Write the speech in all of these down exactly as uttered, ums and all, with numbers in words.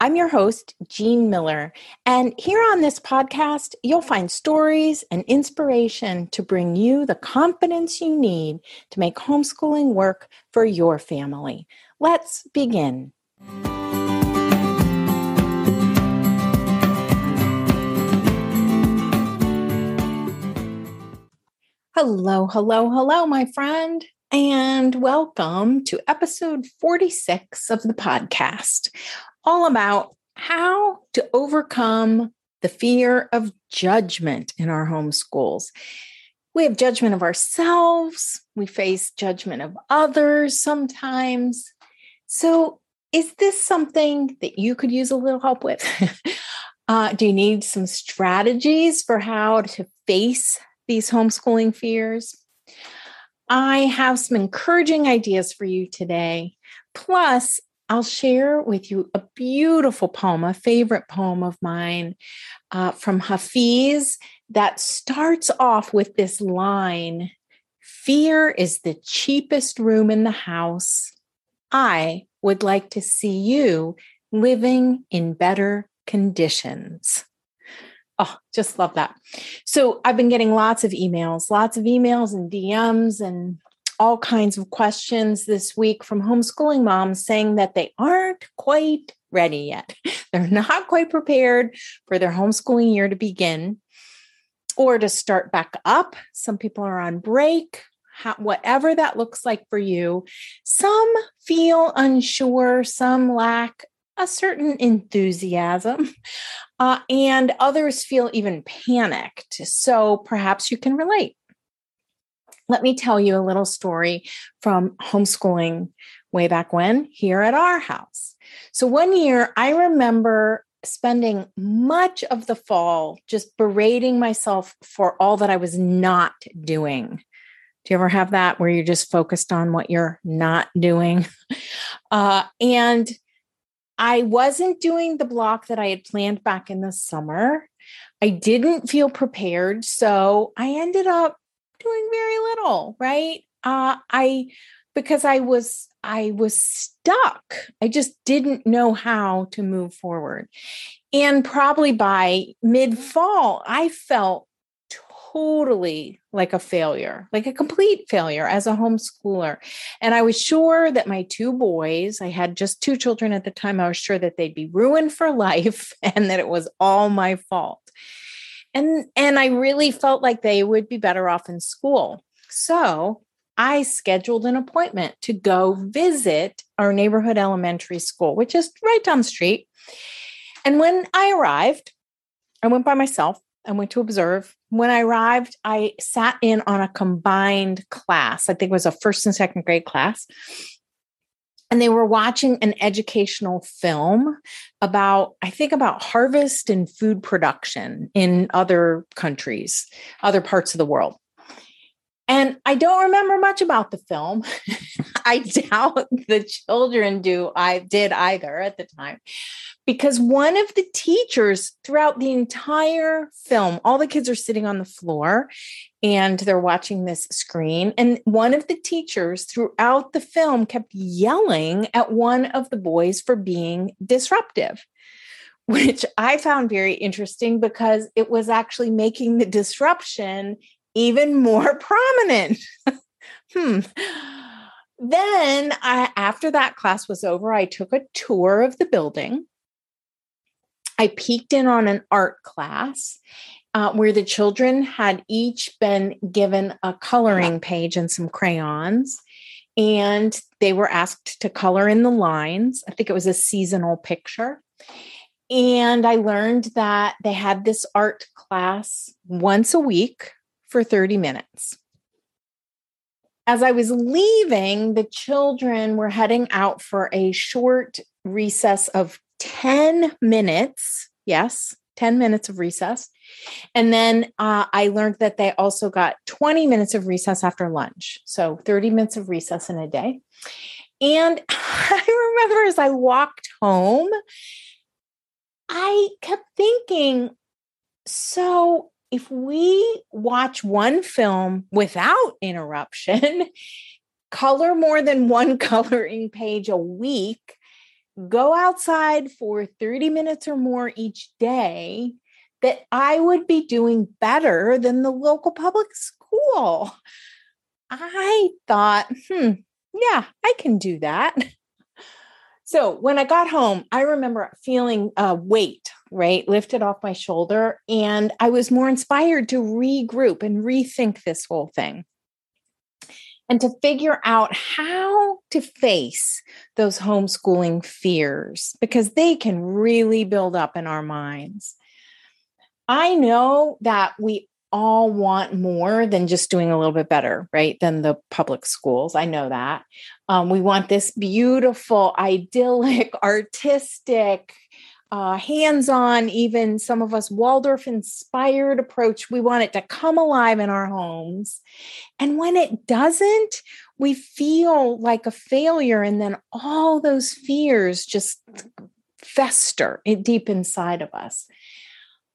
I'm your host, Jean Miller, and here on this podcast, you'll find stories and inspiration to bring you the confidence you need to make homeschooling work for your family. Let's begin. Hello, hello, hello, my friend. And welcome to episode forty-six of the podcast, all about how to overcome the fear of judgment in our homeschools. We have judgment of ourselves. We face judgment of others sometimes. So is this something that you could use a little help with? uh, do you need some strategies for how to face these homeschooling fears? I have some encouraging ideas for you today. Plus, I'll share with you a beautiful poem, a favorite poem of mine uh, from Hafiz that starts off with this line, "Fear is the cheapest room in the house. I would like to see you living in better conditions." Oh, just love that. So I've been getting lots of emails, lots of emails and D Ms and all kinds of questions this week from homeschooling moms saying that they aren't quite ready yet. They're not quite prepared for their homeschooling year to begin or to start back up. Some people are on break, how, whatever that looks like for you. Some feel unsure, some lack a certain enthusiasm, uh, and others feel even panicked. So perhaps you can relate. Let me tell you a little story from homeschooling way back when here at our house. So one year, I remember spending much of the fall just berating myself for all that I was not doing. Do you ever have that where you're just focused on what you're not doing? Uh, and I wasn't doing the block that I had planned back in the summer. I didn't feel prepared, so I ended up doing very little, right? Uh, I because I was I was stuck. I just didn't know how to move forward, and probably by mid-fall, I felt totally like a failure, like a complete failure as a homeschooler. And I was sure that my two boys, I had just two children at the time, I was sure that they'd be ruined for life and that it was all my fault. And, and I really felt like they would be better off in school. So I scheduled an appointment to go visit our neighborhood elementary school, which is right down the street. And when I arrived, I went by myself. I went to observe. When I arrived, I sat in on a combined class. I think it was a first and second grade class. And they were watching an educational film about, I think, about harvest and food production in other countries, other parts of the world. And I don't remember much about the film. I doubt the children do. I did either at the time, because one of the teachers throughout the entire film, all the kids are sitting on the floor and they're watching this screen. And one of the teachers throughout the film kept yelling at one of the boys for being disruptive, which I found very interesting because it was actually making the disruption even more prominent. hmm. Then I, after that class was over, I took a tour of the building. I peeked in on an art class uh, where the children had each been given a coloring page and some crayons, and they were asked to color in the lines. I think it was a seasonal picture. And I learned that they had this art class once a week for thirty minutes. As I was leaving, the children were heading out for a short recess of ten minutes. Yes, ten minutes of recess. And then uh, I learned that they also got twenty minutes of recess after lunch. So thirty minutes of recess in a day. And I remember as I walked home, I kept thinking, so if we watch one film without interruption, color more than one coloring page a week, go outside for thirty minutes or more each day, that I would be doing better than the local public school. I thought, hmm, yeah, I can do that. So when I got home, I remember feeling a uh, weight, right, lifted off my shoulder, and I was more inspired to regroup and rethink this whole thing and to figure out how to face those homeschooling fears, because they can really build up in our minds. I know that we all want more than just doing a little bit better, right, than the public schools. I know that. Um, we want this beautiful, idyllic, artistic, uh, hands-on, even some of us Waldorf-inspired approach. We want it to come alive in our homes. And when it doesn't, we feel like a failure. And then all those fears just fester deep inside of us.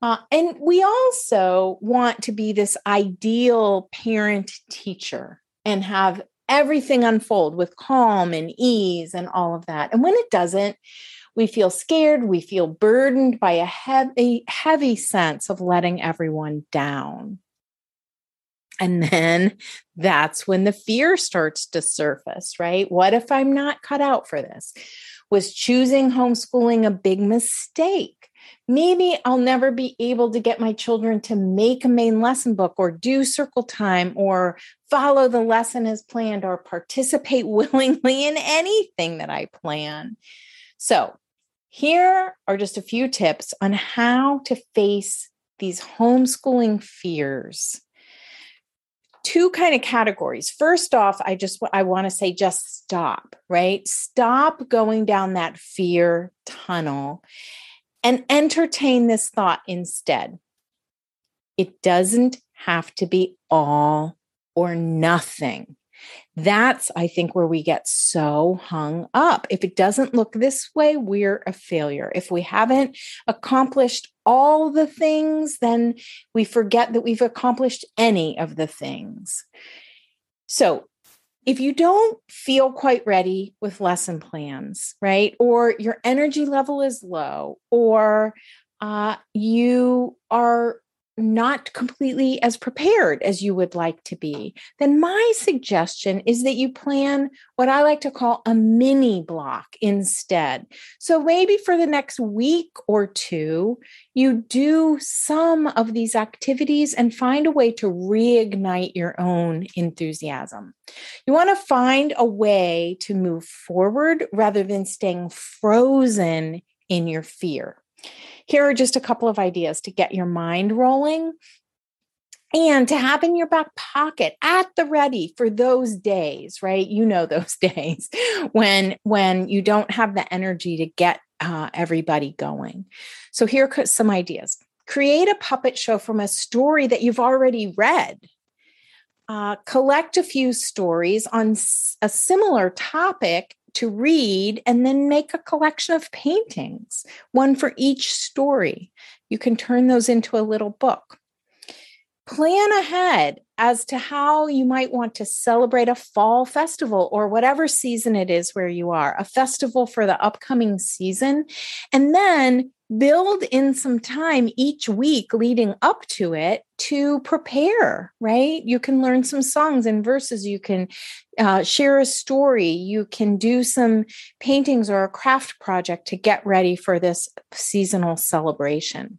Uh, and we also want to be this ideal parent teacher and have everything unfold with calm and ease and all of that. And when it doesn't, we feel scared. We feel burdened by a heavy, heavy sense of letting everyone down. And then that's when the fear starts to surface, right? What if I'm not cut out for this? Was choosing homeschooling a big mistake? Maybe I'll never be able to get my children to make a main lesson book or do circle time or follow the lesson as planned or participate willingly in anything that I plan. So here are just a few tips on how to face these homeschooling fears. Two kind of categories. First off, I just I want to say just stop, right? Stop going down that fear tunnel. And entertain this thought instead. It doesn't have to be all or nothing. That's, I think, where we get so hung up. If it doesn't look this way, we're a failure. If we haven't accomplished all the things, then we forget that we've accomplished any of the things. So, if you don't feel quite ready with lesson plans, right, or your energy level is low, or uh, you are not completely as prepared as you would like to be, then my suggestion is that you plan what I like to call a mini block instead. So maybe for the next week or two, you do some of these activities and find a way to reignite your own enthusiasm. You want to find a way to move forward rather than staying frozen in your fear. Here are just a couple of ideas to get your mind rolling and to have in your back pocket at the ready for those days, right? You know, those days when, when you don't have the energy to get uh, everybody going. So here are some ideas. Create a puppet show from a story that you've already read. uh, collect a few stories on a similar topic to read, and then make a collection of paintings, one for each story. You can turn those into a little book. Plan ahead as to how you might want to celebrate a fall festival or whatever season it is where you are, a festival for the upcoming season, and then build in some time each week leading up to it to prepare, right? You can learn some songs and verses. You can uh, share a story. You can do some paintings or a craft project to get ready for this seasonal celebration.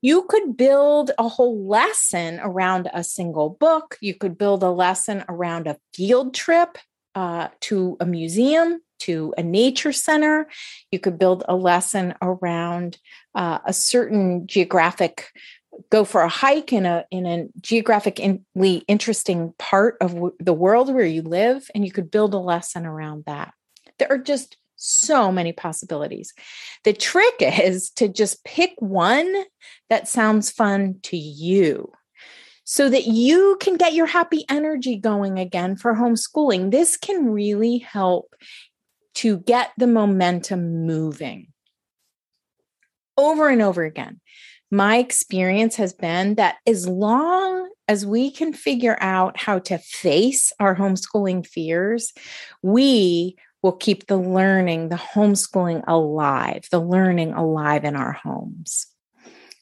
You could build a whole lesson around a single book. You could build a lesson around a field trip uh, to a museum, to a nature center. You could build a lesson around uh, a certain geographic, go for a hike in a, in a geographically interesting part of w- the world where you live, and you could build a lesson around that. There are just so many possibilities. The trick is to just pick one that sounds fun to you so that you can get your happy energy going again for homeschooling. This can really help to get the momentum moving. Over and over again, my experience has been that as long as we can figure out how to face our homeschooling fears, we will keep the learning, the homeschooling alive, the learning alive in our homes.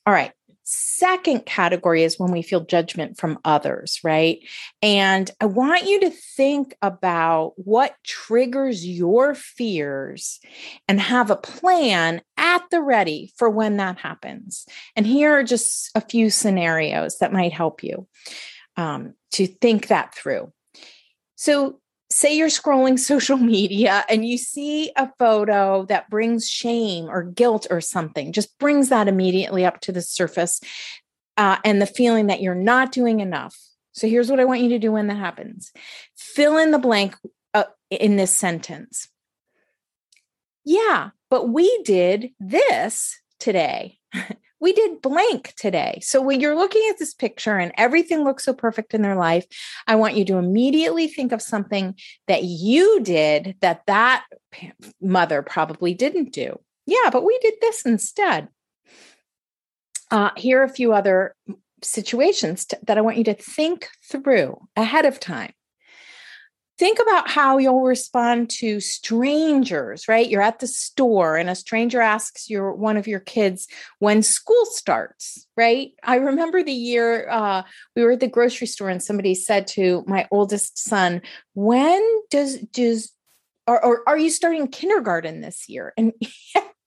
All right. Second category is when we feel judgment from others, right? And I want you to think about what triggers your fears and have a plan at the ready for when that happens. And here are just a few scenarios that might help you um, to think that through. So, say you're scrolling social media and you see a photo that brings shame or guilt or something, just brings that immediately up to the surface uh, and the feeling that you're not doing enough. So here's what I want you to do when that happens. Fill in the blank uh, in this sentence. Yeah, but we did this today. We did blank today. So when you're looking at this picture and everything looks so perfect in their life, I want you to immediately think of something that you did that that mother probably didn't do. Yeah, but we did this instead. Uh, here are a few other situations t- that I want you to think through ahead of time. Think about how you'll respond to strangers, right? You're at the store and a stranger asks your one of your kids when school starts, right? I remember the year uh, we were at the grocery store and somebody said to my oldest son, when does, does or, or are you starting kindergarten this year? And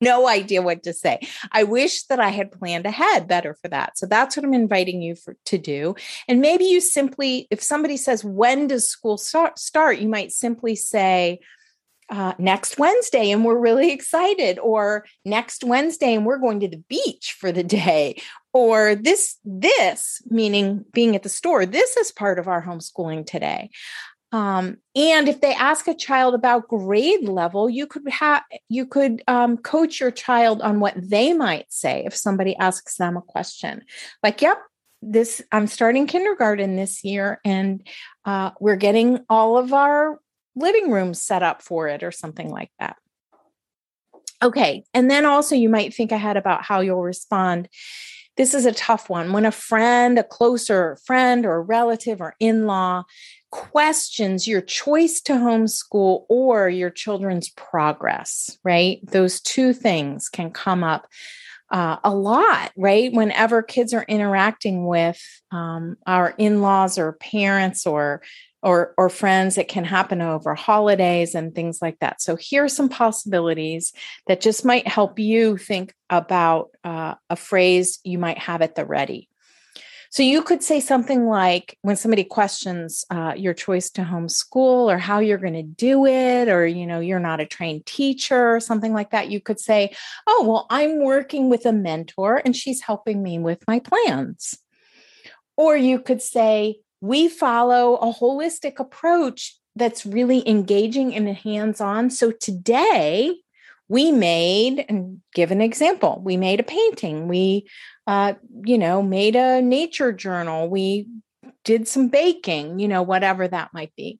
no idea what to say. I wish that I had planned ahead better for that. So that's what I'm inviting you for, to do. And maybe you simply, if somebody says, when does school start, start? You might simply say, uh, next Wednesday, and we're really excited, or next Wednesday, and we're going to the beach for the day, or this, this, meaning being at the store, this is part of our homeschooling today. Um, and if they ask a child about grade level, you could have you could um, coach your child on what they might say if somebody asks them a question, like, "Yep, this I'm starting kindergarten this year, and uh, we're getting all of our living rooms set up for it," or something like that. Okay, and then also you might think ahead about how you'll respond. This is a tough one. When a friend, a closer friend, or a relative or in-law questions your choice to homeschool or your children's progress, right? Those two things can come up uh, a lot, right? Whenever kids are interacting with um, our in-laws or parents or, or, or friends, it can happen over holidays and things like that. So here are some possibilities that just might help you think about uh, a phrase you might have at the ready. So you could say something like, when somebody questions uh, your choice to homeschool or how you're going to do it, or, you know, you're not a trained teacher or something like that, you could say, oh, well, I'm working with a mentor and she's helping me with my plans. Or you could say, we follow a holistic approach that's really engaging and hands-on. So today we made, and give an example, we made a painting, we Uh, you know, made a nature journal. We did some baking, you know, whatever that might be.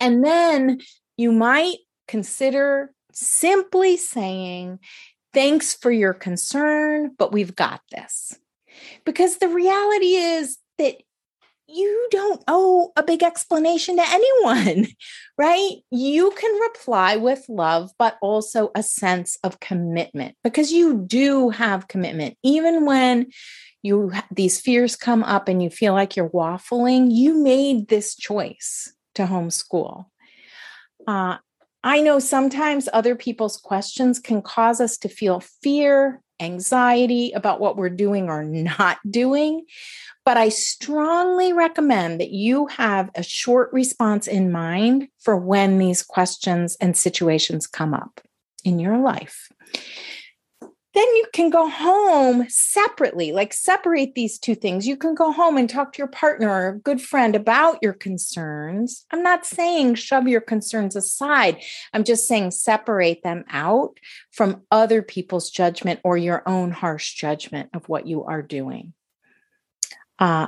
And then you might consider simply saying, thanks for your concern, but we've got this. Because the reality is that you don't owe a big explanation to anyone, right? You can reply with love, but also a sense of commitment, because you do have commitment. Even when you these fears come up and you feel like you're waffling, you made this choice to homeschool. Uh, I know sometimes other people's questions can cause us to feel fear, anxiety about what we're doing or not doing. But I strongly recommend that you have a short response in mind for when these questions and situations come up in your life. Then you can go home separately, like separate these two things. You can go home and talk to your partner or a good friend about your concerns. I'm not saying shove your concerns aside. I'm just saying separate them out from other people's judgment or your own harsh judgment of what you are doing. Uh,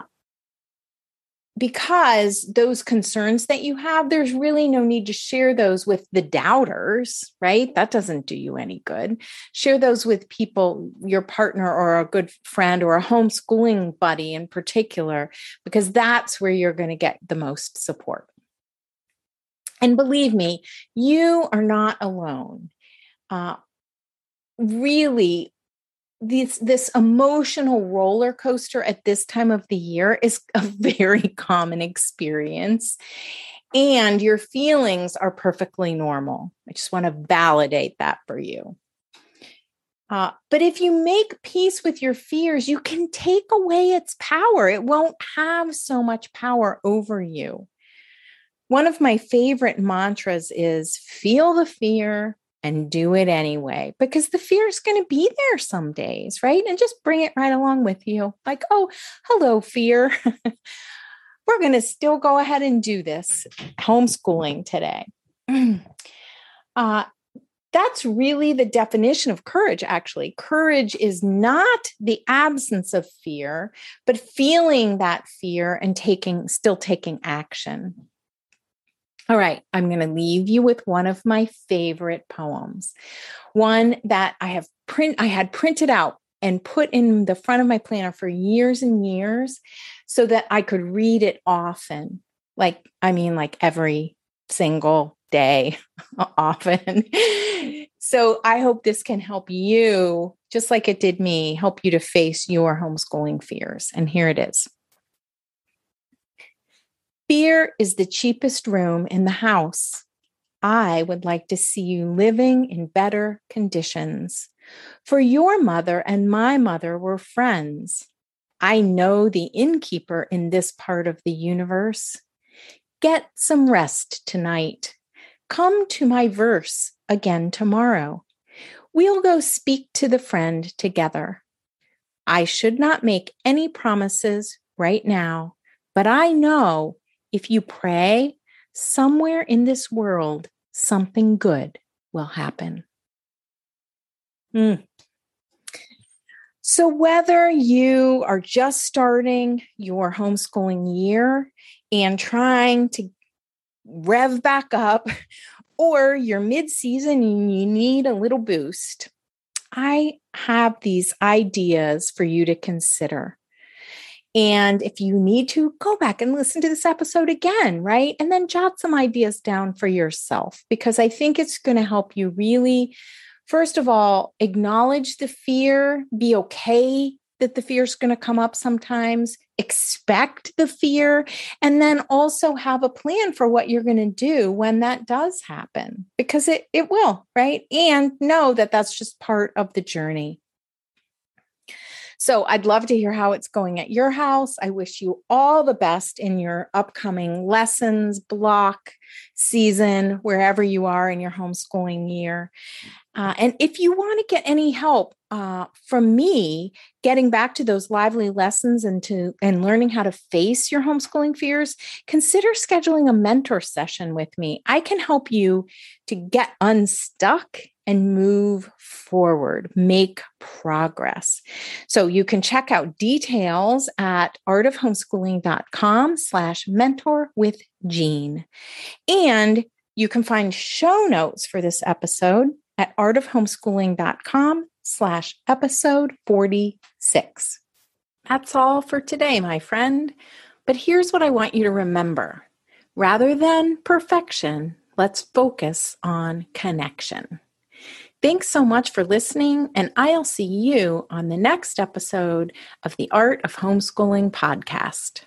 because those concerns that you have, there's really no need to share those with the doubters, right? That doesn't do you any good. Share those with people, your partner or a good friend or a homeschooling buddy in particular, because that's where you're going to get the most support. And believe me, you are not alone. Uh, really, This, this emotional roller coaster at this time of the year is a very common experience, and your feelings are perfectly normal. I just want to validate that for you. Uh, but if you make peace with your fears, you can take away its power. It won't have so much power over you. One of my favorite mantras is feel the fear, and do it anyway, because the fear is going to be there some days, right? And just bring it right along with you. Like, oh, hello, fear. We're going to still go ahead and do this homeschooling today. uh, that's really the definition of courage, actually. Courage is not the absence of fear, but feeling that fear and taking, still taking action. All right, I'm going to leave you with one of my favorite poems, one that I have print I had printed out and put in the front of my planner for years and years so that I could read it often. Like, I mean, like every single day, often. So I hope this can help you, just like it did me, help you to face your homeschooling fears. And here it is. Fear is the cheapest room in the house. I would like to see you living in better conditions. For your mother and my mother were friends. I know the innkeeper in this part of the universe. Get some rest tonight. Come to my verse again tomorrow. We'll go speak to the friend together. I should not make any promises right now, but I know if you pray, somewhere in this world, something good will happen. Mm. So whether you are just starting your homeschooling year and trying to rev back up, or you're mid-season and you need a little boost, I have these ideas for you to consider. And if you need to, go back and listen to this episode again, right? And then jot some ideas down for yourself, because I think it's going to help you really, first of all, acknowledge the fear, be okay that the fear is going to come up sometimes, expect the fear, and then also have a plan for what you're going to do when that does happen, because it, it will, right? And know that that's just part of the journey. So I'd love to hear how it's going at your house. I wish you all the best in your upcoming lessons, block, season, wherever you are in your homeschooling year. Uh, and if you want to get any help uh, from me getting back to those lively lessons and to and learning how to face your homeschooling fears, consider scheduling a mentor session with me. I can help you to get unstuck and move forward, make progress. So you can check out details at artofhomeschooling.com slash mentor with Jean. And you can find show notes for this episode at artofhomeschooling.com slash episode 46. That's all for today, my friend. But here's what I want you to remember. Rather than perfection, let's focus on connection. Thanks so much for listening, and I'll see you on the next episode of the Art of Homeschooling podcast.